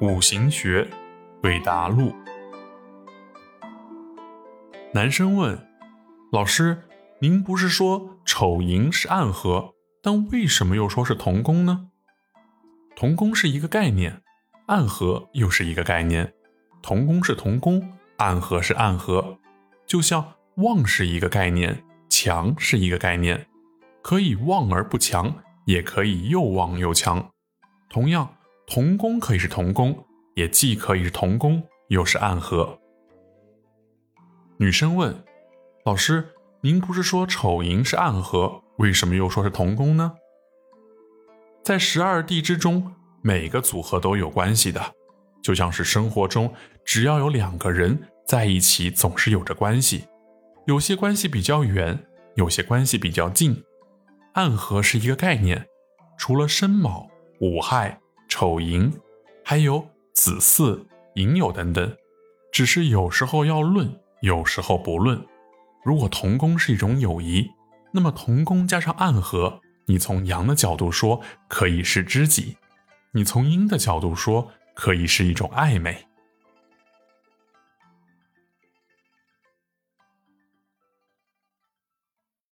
五行学对答录。男生问，老师，您不是说丑寅是暗合，但为什么又说是同宫呢？同宫是一个概念，暗合又是一个概念，同宫是同宫，暗合是暗合，就像旺是一个概念，强是一个概念，可以旺而不强，也可以又旺又强。同样，同宫可以是同宫，也既可以是同宫，又是暗合。女生问，老师，您不是说丑寅是暗合，为什么又说是同宫呢？在12地支中，每个组合都有关系的，就像是生活中只要有两个人在一起，总是有着关系，有些关系比较远，有些关系比较近。暗合是一个概念，除了申卯、午亥、丑寅，还有子巳、寅酉等等，只是有时候要论，有时候不论。如果同宫是一种友谊，那么同宫加上暗合，你从阳的角度说可以是知己，你从阴的角度说可以是一种暧昧。